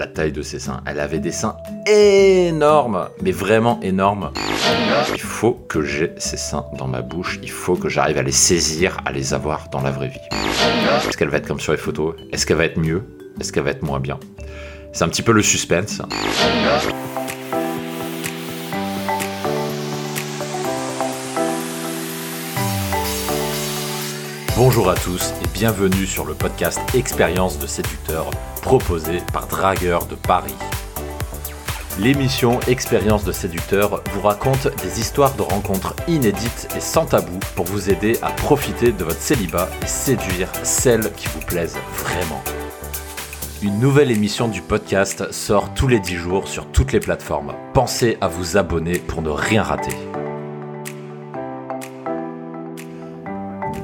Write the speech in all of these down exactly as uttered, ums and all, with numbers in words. la taille de ses seins. Elle avait des seins énormes, mais vraiment énormes. Il faut que j'ai ces seins dans ma bouche, il faut que j'arrive à les saisir, à les avoir dans la vraie vie. Est-ce qu'elle va être comme sur les photos? Est-ce qu'elle va être mieux? Est-ce qu'elle va être moins bien? C'est un petit peu le suspense. Bonjour à tous et bienvenue sur le podcast Expériences de Séducteurs proposé par Dragueurs de Paris. L'émission Expériences de Séducteurs vous raconte des histoires de rencontres inédites et sans tabou pour vous aider à profiter de votre célibat et séduire celles qui vous plaisent vraiment. Une nouvelle émission du podcast sort tous les dix jours sur toutes les plateformes. Pensez à vous abonner pour ne rien rater.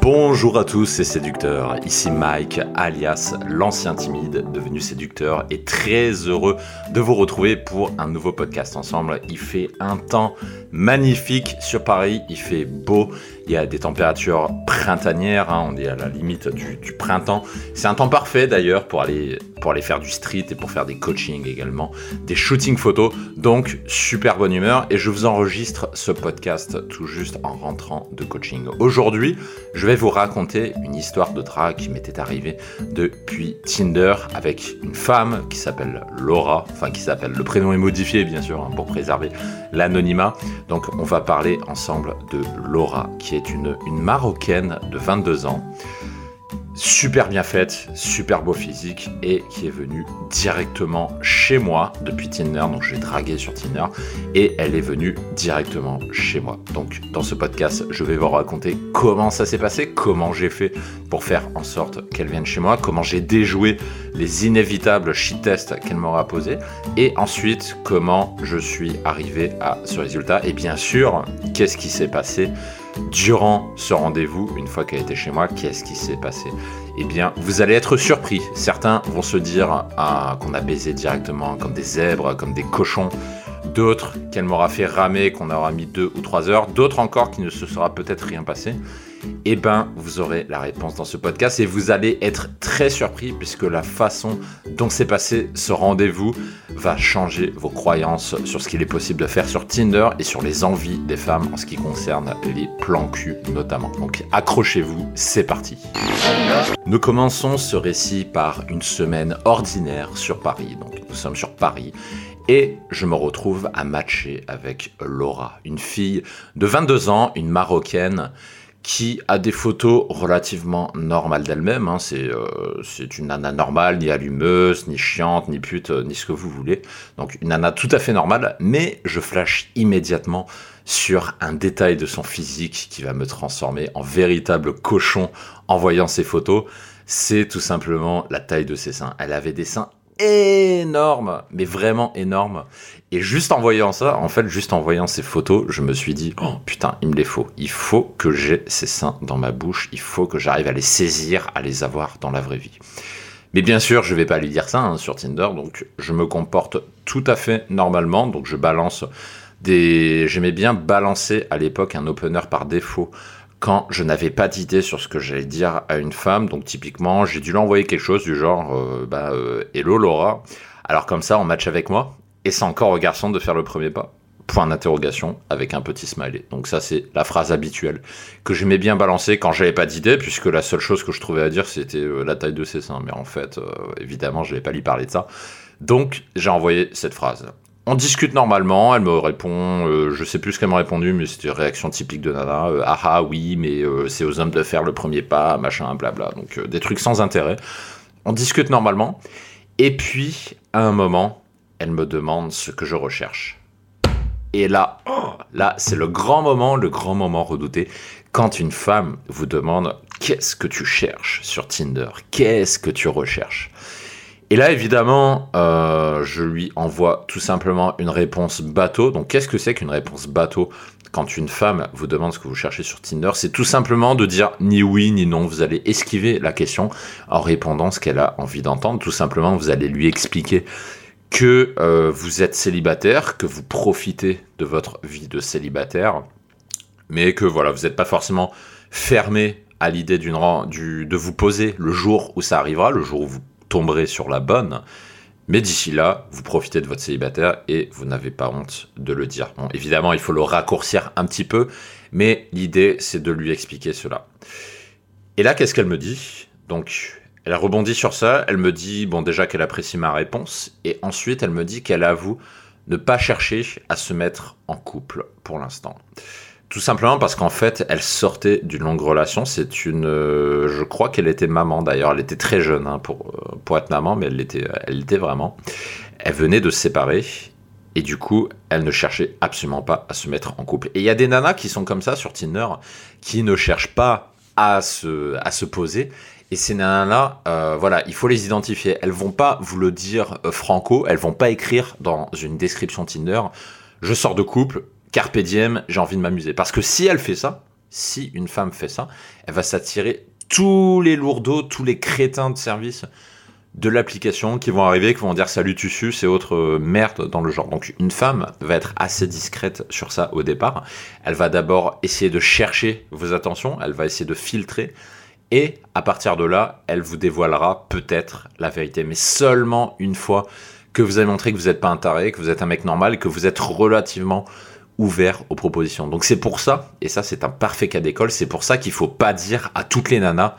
Bonjour à tous, c'est Séducteur, ici Mike, alias l'ancien timide, devenu séducteur et très heureux de vous retrouver pour un nouveau podcast ensemble. Il fait un temps magnifique sur Paris, il fait beau, il y a des températures printanières, hein, on est à la limite du, du printemps. C'est un temps parfait d'ailleurs pour aller, pour aller faire du street et pour faire des coachings également, des shootings photos, donc super bonne humeur. Et je vous enregistre ce podcast tout juste en rentrant de coaching. Aujourd'hui, je vais vous raconter une histoire de drague qui m'était arrivée depuis Tinder avec une femme qui s'appelle Laura, enfin qui s'appelle, le prénom est modifié bien sûr hein, pour préserver l'anonymat. Donc on va parler ensemble de Laura qui est une, une Marocaine de vingt-deux ans, super bien faite, super beau physique et qui est venue directement chez moi depuis Tinder, donc j'ai dragué sur Tinder et elle est venue directement chez moi. Donc dans ce podcast, je vais vous raconter comment ça s'est passé, comment j'ai fait pour faire en sorte qu'elle vienne chez moi, comment j'ai déjoué les inévitables shit tests qu'elle m'aura posés et ensuite comment je suis arrivé à ce résultat et bien sûr, qu'est-ce qui s'est passé durant ce rendez-vous, une fois qu'elle était chez moi, qu'est-ce qui s'est passé? Eh bien, vous allez être surpris. Certains vont se dire ah, qu'on a baisé directement comme des zèbres, comme des cochons. D'autres qu'elle m'aura fait ramer, qu'on aura mis deux ou trois heures. D'autres encore qui ne se sera peut-être rien passé. Eh ben, vous aurez la réponse dans ce podcast et vous allez être très surpris puisque la façon dont s'est passé ce rendez-vous va changer vos croyances sur ce qu'il est possible de faire sur Tinder et sur les envies des femmes en ce qui concerne les plans cul notamment. Donc accrochez-vous, c'est parti. Nous commençons ce récit par une semaine ordinaire sur Paris. Donc nous sommes sur Paris. Et je me retrouve à matcher avec Laura, une fille de vingt-deux ans, une Marocaine, qui a des photos relativement normales d'elle-même. Hein. C'est, euh, c'est une nana normale, ni allumeuse, ni chiante, ni pute, ni ce que vous voulez. Donc une nana tout à fait normale, mais je flash immédiatement sur un détail de son physique qui va me transformer en véritable cochon en voyant ses photos. C'est tout simplement la taille de ses seins. Elle avait des seins énorme, mais vraiment énorme. Et juste en voyant ça, en fait, juste en voyant ces photos, je me suis dit « Oh putain, il me les faut. Il faut que j'ai ces seins dans ma bouche. Il faut que j'arrive à les saisir, à les avoir dans la vraie vie. » Mais bien sûr, je vais pas lui dire ça hein, sur Tinder, donc je me comporte tout à fait normalement. Donc je balance des... J'aimais bien balancer à l'époque un opener par défaut quand je n'avais pas d'idée sur ce que j'allais dire à une femme, donc typiquement, j'ai dû l'envoyer quelque chose du genre euh, « bah euh, hello Laura ». Alors comme ça, on match avec moi, et c'est encore au garçon de faire le premier pas. Point d'interrogation avec un petit smiley. Donc ça, c'est la phrase habituelle que j'aimais bien balancer quand j'avais pas d'idée, puisque la seule chose que je trouvais à dire, c'était euh, la taille de ses seins. Mais en fait, euh, évidemment, je n'allais pas lui parler de ça. Donc, j'ai envoyé cette phrase. On discute normalement, elle me répond, euh, je sais plus ce qu'elle m'a répondu, mais c'était une réaction typique de nana, euh, ah ah oui, mais euh, c'est aux hommes de faire le premier pas, machin, blabla, donc euh, des trucs sans intérêt. On discute normalement, et puis, à un moment, elle me demande ce que je recherche. Et là, oh, là, c'est le grand moment, le grand moment redouté, quand une femme vous demande « Qu'est-ce que tu cherches sur Tinder ? Qu'est-ce que tu recherches ?» Et là, évidemment, euh, je lui envoie tout simplement une réponse bateau. Donc, qu'est-ce que c'est qu'une réponse bateau quand une femme vous demande ce que vous cherchez sur Tinder? C'est tout simplement de dire ni oui ni non. Vous allez esquiver la question en répondant ce qu'elle a envie d'entendre. Tout simplement, vous allez lui expliquer que euh, vous êtes célibataire, que vous profitez de votre vie de célibataire, mais que voilà, vous n'êtes pas forcément fermé à l'idée d'une, du, de vous poser le jour où ça arrivera, le jour où vous tomberez sur la bonne, Mais d'ici là, vous profitez de votre célibataire et vous n'avez pas honte de le dire. Bon, évidemment, il faut le raccourcir un petit peu, mais l'idée, c'est de lui expliquer cela. Et là, qu'est-ce qu'elle me dit ? Donc, elle rebondit sur ça, elle me dit bon, déjà qu'elle apprécie ma réponse, et ensuite, elle me dit qu'elle avoue ne pas chercher à se mettre en couple pour l'instant. Tout simplement parce qu'en fait, elle sortait d'une longue relation. C'est une, euh, je crois qu'elle était maman d'ailleurs. Elle était très jeune hein, pour euh, pour être maman, mais elle l'était, elle l'était vraiment. Elle venait de se séparer et du coup, elle ne cherchait absolument pas à se mettre en couple. Et il y a des nanas qui sont comme ça sur Tinder, qui ne cherchent pas à se à se poser. Et ces nanas-là, euh, voilà, il faut les identifier. Elles vont pas vous le dire euh, franco. Elles vont pas écrire dans une description Tinder. Je sors de couple. Carpe diem, j'ai envie de m'amuser. Parce que si elle fait ça, si une femme fait ça, elle va s'attirer tous les lourdeaux, tous les crétins de service de l'application qui vont arriver, qui vont dire salut tu suces et autres merdes dans le genre. Donc une femme va être assez discrète sur ça au départ. Elle va d'abord essayer de chercher vos attentions, elle va essayer de filtrer. Et à partir de là, elle vous dévoilera peut-être la vérité. Mais seulement une fois que vous avez montré que vous n'êtes pas un taré, que vous êtes un mec normal, que vous êtes relativement ouvert aux propositions. Donc c'est pour ça, et ça c'est un parfait cas d'école, c'est pour ça qu'il faut pas dire à toutes les nanas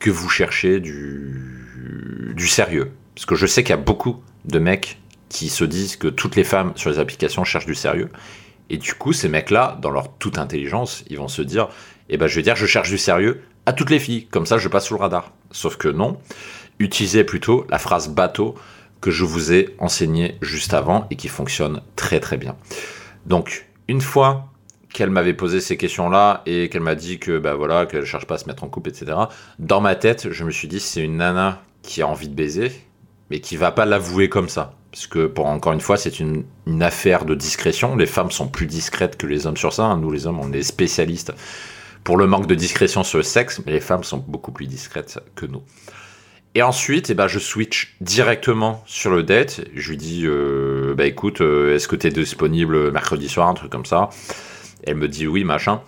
que vous cherchez du, du sérieux. Parce que je sais qu'il y a beaucoup de mecs qui se disent que toutes les femmes sur les applications cherchent du sérieux. Et du coup, ces mecs-là, dans leur toute intelligence, ils vont se dire, eh ben je vais dire je cherche du sérieux à toutes les filles, comme ça je passe sous le radar. Sauf que non, utilisez plutôt la phrase bateau que je vous ai enseignée juste avant et qui fonctionne très très bien. Donc, une fois qu'elle m'avait posé ces questions-là et qu'elle m'a dit que bah voilà, qu'elle cherche pas à se mettre en couple, et cetera, dans ma tête, je me suis dit c'est une nana qui a envie de baiser, mais qui va pas l'avouer comme ça. Parce que, pour, encore une fois, c'est une, une affaire de discrétion. Les femmes sont plus discrètes que les hommes sur ça. Hein. Nous, les hommes, on est spécialistes pour le manque de discrétion sur le sexe, mais les femmes sont beaucoup plus discrètes que nous. Et ensuite, eh ben, je switch directement sur le date. Je lui dis, euh, bah écoute, euh, est-ce que t'es disponible mercredi soir, un truc comme ça. Elle me dit oui, machin.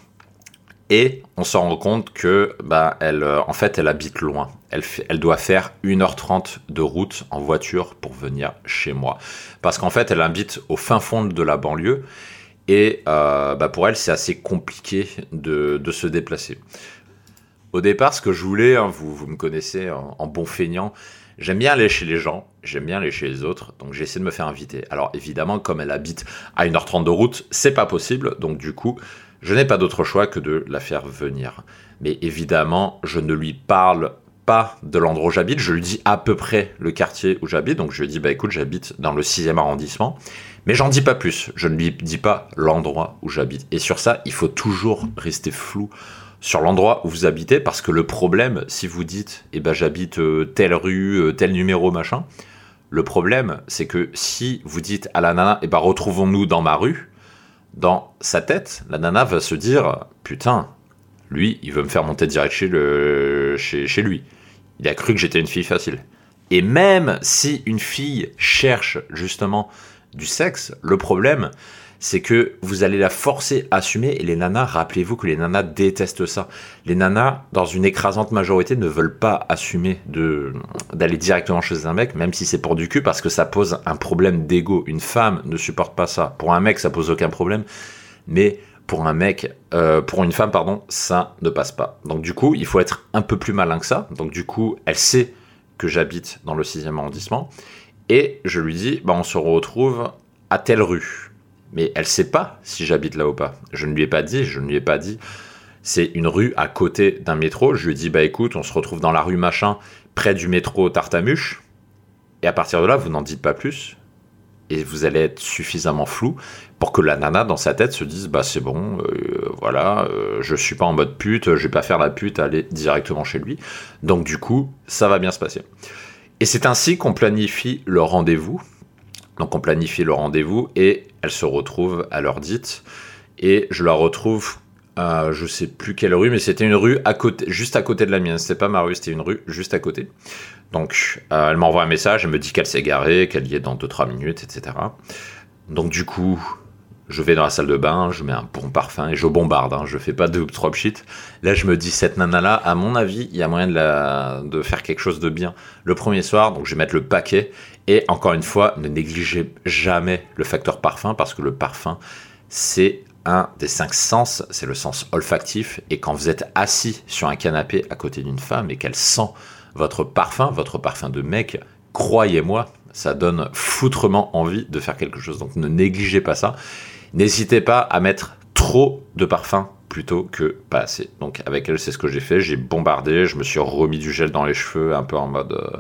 Et on s'en rend compte que, bah, elle, euh, en fait, elle habite loin. Elle, elle doit faire une heure trente de route en voiture pour venir chez moi. Parce qu'en fait, elle habite au fin fond de la banlieue. Et euh, bah, pour elle, c'est assez compliqué de, de se déplacer. Au départ, ce que je voulais, hein, vous, vous me connaissez en, en bon feignant, j'aime bien aller chez les gens, j'aime bien aller chez les autres, donc j'ai essayé de me faire inviter. Alors évidemment, comme elle habite à une heure trente de route, c'est pas possible, donc du coup, je n'ai pas d'autre choix que de la faire venir. Mais évidemment, je ne lui parle pas de l'endroit où j'habite, je lui dis à peu près le quartier où j'habite, donc je lui dis, bah écoute, j'habite dans le sixième arrondissement, mais j'en dis pas plus, je ne lui dis pas l'endroit où j'habite. Et sur ça, il faut toujours rester flou sur l'endroit où vous habitez, parce que le problème, si vous dites eh ben, j'habite euh, telle rue, euh, tel numéro, machin, le problème, c'est que si vous dites à la nana eh ben, retrouvons-nous dans ma rue, dans sa tête, la nana va se dire putain, lui, il veut me faire monter direct chez, le... chez, chez lui. Il a cru que j'étais une fille facile. Et même si une fille cherche justement du sexe, le problème, c'est que vous allez la forcer à assumer, et les nanas, rappelez-vous que les nanas détestent ça. Les nanas, dans une écrasante majorité, ne veulent pas assumer de, d'aller directement chez un mec, même si c'est pour du cul, parce que ça pose un problème d'ego. Une femme ne supporte pas ça. Pour un mec, ça pose aucun problème, mais pour un mec, euh, pour une femme, pardon, ça ne passe pas. Donc du coup, il faut être un peu plus malin que ça. Donc du coup, elle sait que j'habite dans le sixième arrondissement, et je lui dis, bah, on se retrouve à telle rue. Mais elle sait pas si j'habite là ou pas. Je ne lui ai pas dit, je ne lui ai pas dit. C'est une rue à côté d'un métro. Je lui ai dit, bah écoute, on se retrouve dans la rue machin, près du métro Tartamuche. Et à partir de là, vous n'en dites pas plus. Et vous allez être suffisamment flou pour que la nana, dans sa tête, se dise, bah c'est bon, euh, voilà, euh, je suis pas en mode pute, je vais pas faire la pute, aller directement chez lui. Donc du coup, ça va bien se passer. Et c'est ainsi qu'on planifie le rendez-vous. Donc on planifie le rendez-vous et elle se retrouve à l'heure dite. Et je la retrouve à je sais plus quelle rue, mais c'était une rue à côté, juste à côté de la mienne. C'était pas ma rue, c'était une rue juste à côté. Donc euh, elle m'envoie un message, elle me dit qu'elle s'est garée, qu'elle y est dans deux trois minutes, et cetera. Donc du coup, je vais dans la salle de bain, je mets un bon parfum et je bombarde. Hein, je fais pas de trop shit. Là, je me dis, cette nana-là, à mon avis, il y a moyen de, la, de faire quelque chose de bien le premier soir. Donc je vais mettre le paquet Et encore une fois, ne négligez jamais le facteur parfum, parce que le parfum, c'est un des cinq sens, c'est le sens olfactif. Et quand vous êtes assis sur un canapé à côté d'une femme et qu'elle sent votre parfum, votre parfum de mec, croyez-moi, ça donne foutrement envie de faire quelque chose. Donc ne négligez pas ça. N'hésitez pas à mettre trop de parfum plutôt que pas assez. Donc avec elle, c'est ce que j'ai fait. J'ai bombardé, je me suis remis du gel dans les cheveux, un peu en mode, euh,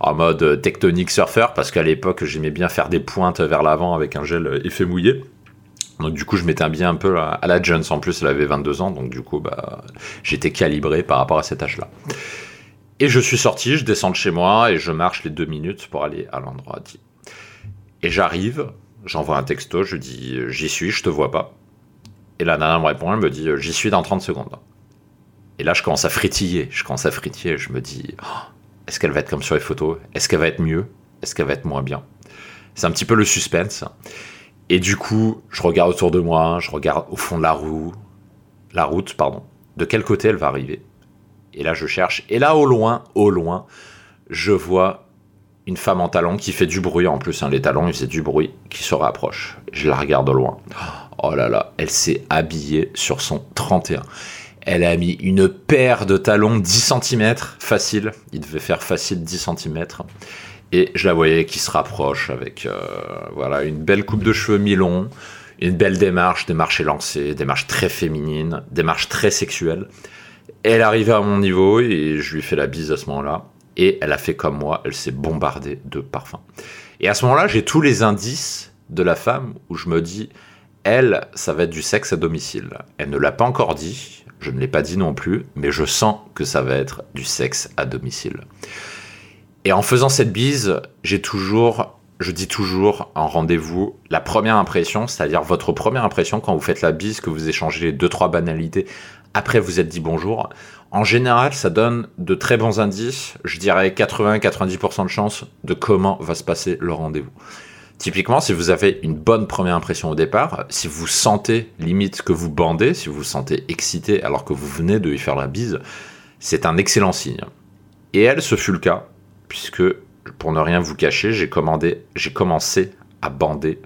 en mode tectonique surfeur, parce qu'à l'époque, j'aimais bien faire des pointes vers l'avant avec un gel effet mouillé. Donc du coup, je m'étais habillé un peu à la Jones. En plus, elle avait vingt-deux ans, donc du coup, bah, j'étais calibré par rapport à cet âge-là. Et je suis sorti, je descends de chez moi et je marche les deux minutes pour aller à l'endroit dit. Et j'arrive, j'envoie un texto, je dis « j'y suis, je te vois pas ». Et la nana me répond, elle me dit « j'y suis dans trente secondes ». Et là, je commence à frétiller, je commence à frétiller, je me dis oh, « est-ce qu'elle va être comme sur les photos ? Est-ce qu'elle va être mieux ? Est-ce qu'elle va être moins bien ?» C'est un petit peu le suspense. Et du coup, je regarde autour de moi, je regarde au fond de la roue, la route, pardon, de quel côté elle va arriver. Et là, je cherche. Et là, au loin, au loin, je vois une femme en talons qui fait du bruit. En plus, hein, les talons, ils faisaient du bruit, qui se rapproche. Je la regarde au loin. Oh là là, elle s'est habillée sur son trente et un. Elle a mis une paire de talons dix centimètres, facile. Il devait faire facile dix centimètres. Et je la voyais qui se rapproche avec euh, voilà, une belle coupe de cheveux mi-long, une belle démarche, démarche élancée, démarche très féminine, démarche très sexuelle. Elle arrivait à mon niveau et je lui fais la bise à ce moment-là. Et elle a fait comme moi, elle s'est bombardée de parfums. Et à ce moment-là, j'ai tous les indices de la femme où je me dis, elle, ça va être du sexe à domicile. Elle ne l'a pas encore dit, je ne l'ai pas dit non plus, mais je sens que ça va être du sexe à domicile. Et en faisant cette bise, j'ai toujours, je dis toujours en rendez-vous, la première impression, c'est-à-dire votre première impression quand vous faites la bise, que vous échangez les deux, trois banalités. Après, vous êtes dit bonjour. En général, ça donne de très bons indices. Je dirais quatre-vingts à quatre-vingt-dix pour cent de chance de comment va se passer le rendez-vous. Typiquement, si vous avez une bonne première impression au départ, si vous sentez limite que vous bandez, si vous vous sentez excité alors que vous venez de lui faire la bise, c'est un excellent signe. Et elle, ce fut le cas, puisque pour ne rien vous cacher, j'ai commandé, j'ai commencé à bander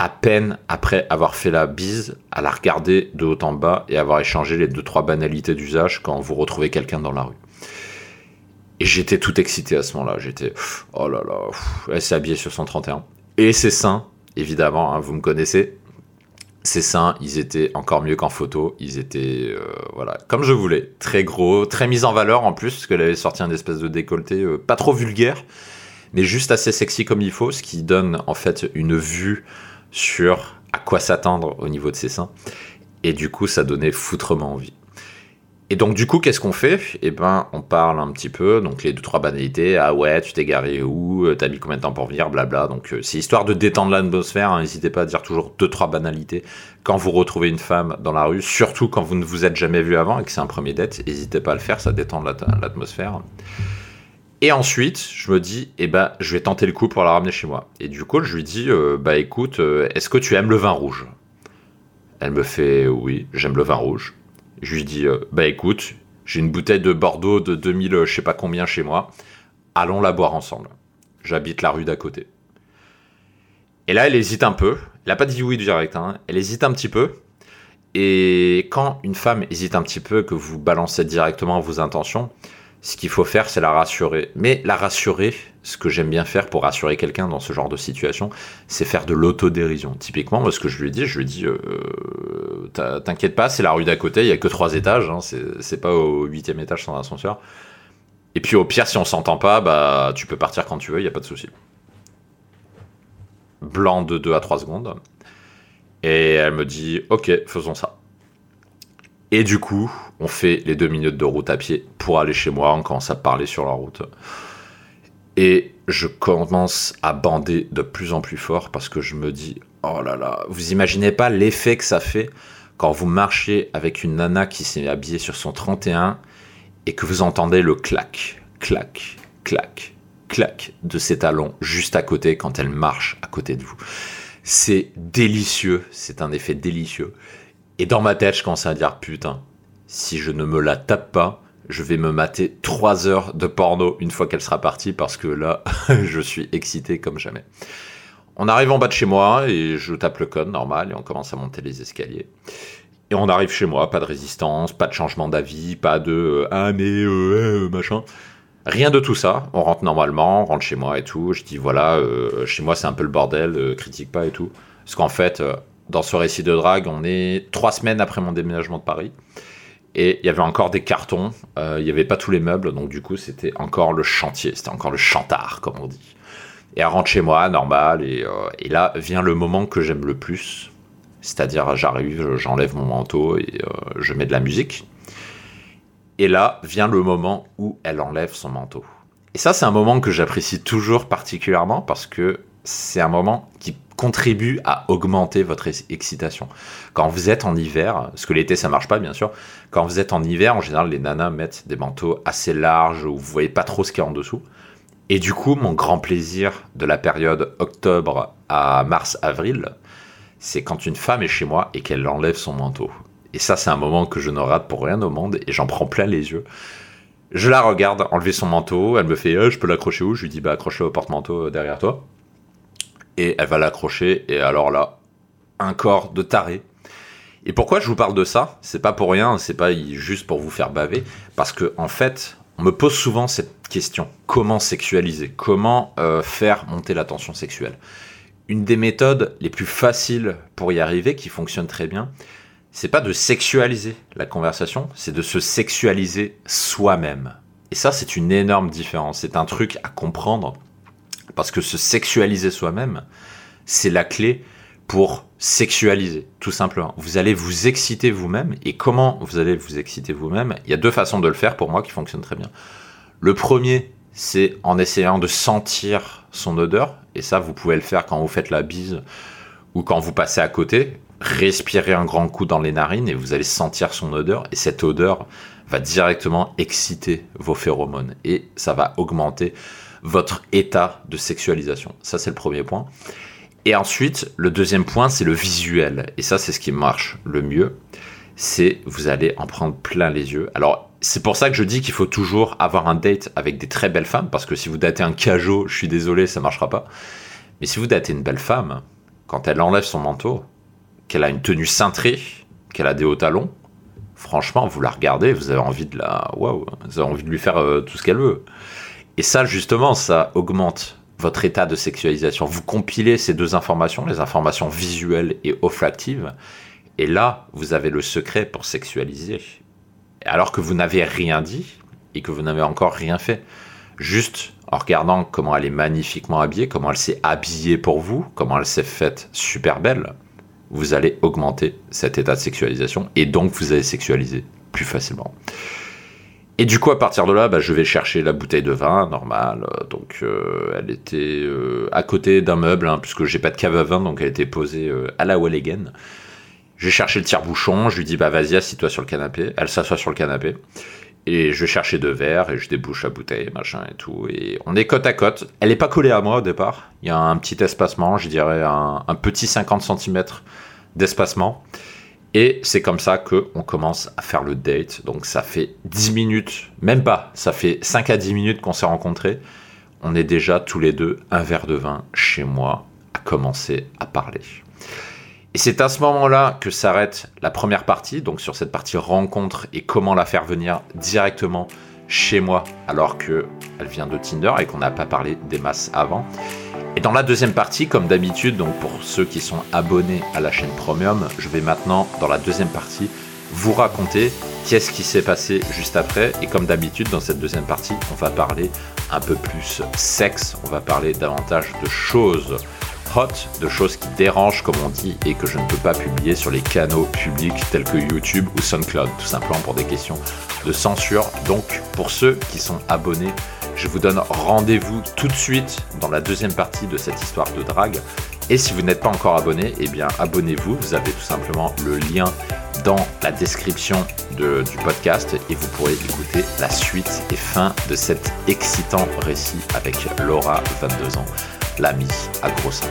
à peine après avoir fait la bise, à la regarder de haut en bas et avoir échangé les deux trois banalités d'usage quand vous retrouvez quelqu'un dans la rue. Et j'étais tout excité à ce moment-là. J'étais « oh là là, elle s'est habillée sur cent trente et un ». Et ses seins, évidemment, hein, vous me connaissez. Ses seins, ils étaient encore mieux qu'en photo. Ils étaient, euh, voilà, comme je voulais. Très gros, très mis en valeur en plus, parce qu'elle avait sorti un espèce de décolleté euh, pas trop vulgaire, mais juste assez sexy comme il faut, ce qui donne en fait une vue sur à quoi s'attendre au niveau de ses seins, et du coup ça donnait foutrement envie. Et donc du coup, qu'est-ce qu'on fait? Eh ben, on parle un petit peu, donc les deux trois banalités. Ah ouais, tu t'es garé où? T'as mis combien de temps pour venir? Blabla. Donc euh, c'est histoire de détendre l'atmosphère, hein. N'hésitez pas à dire toujours deux trois banalités quand vous retrouvez une femme dans la rue, surtout quand vous ne vous êtes jamais vu avant et que c'est un premier date. N'hésitez pas à le faire, ça détend l'at- l'atmosphère. Et ensuite, je me dis, eh ben, je vais tenter le coup pour la ramener chez moi. Et du coup, je lui dis, euh, bah écoute, euh, est-ce que tu aimes le vin rouge? Elle me fait, oui, j'aime le vin rouge. Je lui dis, euh, bah écoute, j'ai une bouteille de Bordeaux de deux mille, euh, je sais pas combien chez moi. Allons la boire ensemble. J'habite la rue d'à côté. Et là, elle hésite un peu. Elle a pas dit oui direct, hein. Elle hésite un petit peu. Et quand une femme hésite un petit peu, que vous balancez directement vos intentions, ce qu'il faut faire, c'est la rassurer. Mais la rassurer, ce que j'aime bien faire pour rassurer quelqu'un dans ce genre de situation, c'est faire de l'autodérision. Typiquement, moi, ce que je lui ai dit, je lui ai dit, euh, t'inquiète pas, c'est la rue d'à côté, il n'y a que trois étages, hein, c'est, c'est pas au huitième étage sans ascenseur. Et puis au pire, si on s'entend pas, bah tu peux partir quand tu veux, il n'y a pas de souci. Blanc de deux à trois secondes. Et elle me dit, ok, faisons ça. Et du coup, on fait les deux minutes de route à pied pour aller chez moi. On commence à parler sur la route. Et je commence à bander de plus en plus fort parce que je me dis, oh là là, vous imaginez pas l'effet que ça fait quand vous marchez avec une nana qui s'est habillée sur son trente et un et que vous entendez le clac, clac, clac, clac de ses talons juste à côté quand elle marche à côté de vous. C'est délicieux, c'est un effet délicieux. Et dans ma tête, je commençais à dire, putain, si je ne me la tape pas, je vais me mater trois heures de porno une fois qu'elle sera partie, parce que là, je suis excité comme jamais. On arrive en bas de chez moi et je tape le code normal et on commence à monter les escaliers. Et on arrive chez moi, pas de résistance, pas de changement d'avis, pas de euh, « ah mais euh, euh, machin ». Rien de tout ça, on rentre normalement, on rentre chez moi et tout, je dis voilà, euh, chez moi c'est un peu le bordel, euh, critique pas et tout. Parce qu'en fait, euh, dans ce récit de drague, on est trois semaines après mon déménagement de Paris, et il y avait encore des cartons, euh, il n'y avait pas tous les meubles, donc du coup c'était encore le chantier, c'était encore le chantard comme on dit. Et elle rentre chez moi, normal, et, euh, et là vient le moment que j'aime le plus, c'est-à-dire j'arrive, j'enlève mon manteau et euh, je mets de la musique. Et là vient le moment où elle enlève son manteau. Et ça, c'est un moment que j'apprécie toujours particulièrement parce que c'est un moment qui contribue à augmenter votre excitation. Quand vous êtes en hiver, parce que l'été, ça marche pas, bien sûr. Quand vous êtes en hiver, en général, les nanas mettent des manteaux assez larges où vous voyez pas trop ce qu'il y a en dessous. Et du coup, mon grand plaisir de la période octobre à mars-avril, c'est quand une femme est chez moi et qu'elle enlève son manteau. Et ça, c'est un moment que je ne rate pour rien au monde et j'en prends plein les yeux. Je la regarde enlever son manteau, elle me fait eh, « je peux l'accrocher où ?» Je lui dis « bah accroche-le au porte-manteau derrière toi ». Et elle va l'accrocher et alors là, un corps de taré. Et pourquoi je vous parle de ça ? C'est pas pour rien, c'est pas juste pour vous faire baver. Parce que en fait, on me pose souvent cette question. Comment sexualiser ? Comment euh, faire monter la tension sexuelle ? Une des méthodes les plus faciles pour y arriver, qui fonctionne très bien, c'est pas de sexualiser la conversation, c'est de se sexualiser soi-même. Et ça, c'est une énorme différence. C'est un truc à comprendre parce que se sexualiser soi-même, c'est la clé pour sexualiser, tout simplement. Vous allez vous exciter vous-même. Et comment vous allez vous exciter vous-même ? Il y a deux façons de le faire pour moi qui fonctionnent très bien. Le premier, c'est en essayant de sentir son odeur. Et ça, vous pouvez le faire quand vous faites la bise ou quand vous passez à côté. Respirez un grand coup dans les narines et vous allez sentir son odeur. Et cette odeur va directement exciter vos phéromones. Et ça va augmenter votre état de sexualisation. Ça, c'est le premier point. Et ensuite, le deuxième point, c'est le visuel. Et ça, c'est ce qui marche le mieux. C'est vous allez en prendre plein les yeux. Alors, c'est pour ça que je dis qu'il faut toujours avoir un date avec des très belles femmes, parce que si vous datez un cajot, je suis désolé, ça marchera pas. Mais si vous datez une belle femme, quand elle enlève son manteau, qu'elle a une tenue cintrée, qu'elle a des hauts talons, franchement, vous la regardez, vous avez envie de la... Waouh, vous avez envie de lui faire euh, tout ce qu'elle veut. Et ça, justement, ça augmente votre état de sexualisation. Vous compilez ces deux informations, les informations visuelles et olfactives, et là, vous avez le secret pour sexualiser. Alors que vous n'avez rien dit et que vous n'avez encore rien fait. Juste en regardant comment elle est magnifiquement habillée, comment elle s'est habillée pour vous, comment elle s'est faite super belle, vous allez augmenter cet état de sexualisation et donc vous allez sexualiser plus facilement. Et du coup, à partir de là, bah, je vais chercher la bouteille de vin, normal. Donc, euh, elle était euh, à côté d'un meuble, hein, puisque j'ai pas de cave à vin, donc elle était posée euh, à la Walligan. J'ai cherché le tire-bouchon, je lui dis bah vas-y, assis-toi sur le canapé. Elle s'assoit sur le canapé et je vais chercher deux verres et je débouche la bouteille, machin et tout. Et on est côte à côte. Elle n'est pas collée à moi au départ. Il y a un petit espacement, je dirais un, un petit cinquante centimètres d'espacement. Et c'est comme ça qu'on commence à faire le date. Donc ça fait dix minutes, même pas, ça fait cinq à dix minutes qu'on s'est rencontrés. On est déjà tous les deux un verre de vin chez moi à commencer à parler. Et c'est à ce moment-là que s'arrête la première partie, donc sur cette partie rencontre et comment la faire venir directement chez moi alors qu'elle vient de Tinder et qu'on n'a pas parlé des masses avant. Et dans la deuxième partie, comme d'habitude, donc pour ceux qui sont abonnés à la chaîne Premium, je vais maintenant, dans la deuxième partie, vous raconter qu'est-ce qui s'est passé juste après. Et comme d'habitude, dans cette deuxième partie, on va parler un peu plus sexe, on va parler davantage de choses hot, de choses qui dérangent comme on dit et que je ne peux pas publier sur les canaux publics tels que YouTube ou SoundCloud, tout simplement pour des questions de censure. Donc pour ceux qui sont abonnés, je vous donne rendez-vous tout de suite dans la deuxième partie de cette histoire de drague. Et si vous n'êtes pas encore abonné, eh bien abonnez-vous, vous avez tout simplement le lien dans la description de, du podcast et vous pourrez écouter la suite et fin de cet excitant récit avec Laura, vingt-deux ans. L'ami à gros seins.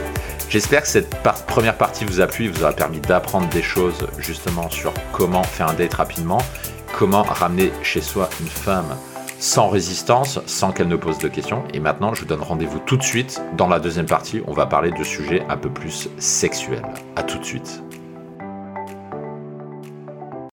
J'espère que cette part, première partie vous a plu, vous aura permis d'apprendre des choses justement sur comment faire un date rapidement, comment ramener chez soi une femme sans résistance, sans qu'elle ne pose de questions. Et maintenant, je vous donne rendez-vous tout de suite. Dans la deuxième partie, on va parler de sujets un peu plus sexuels. À tout de suite.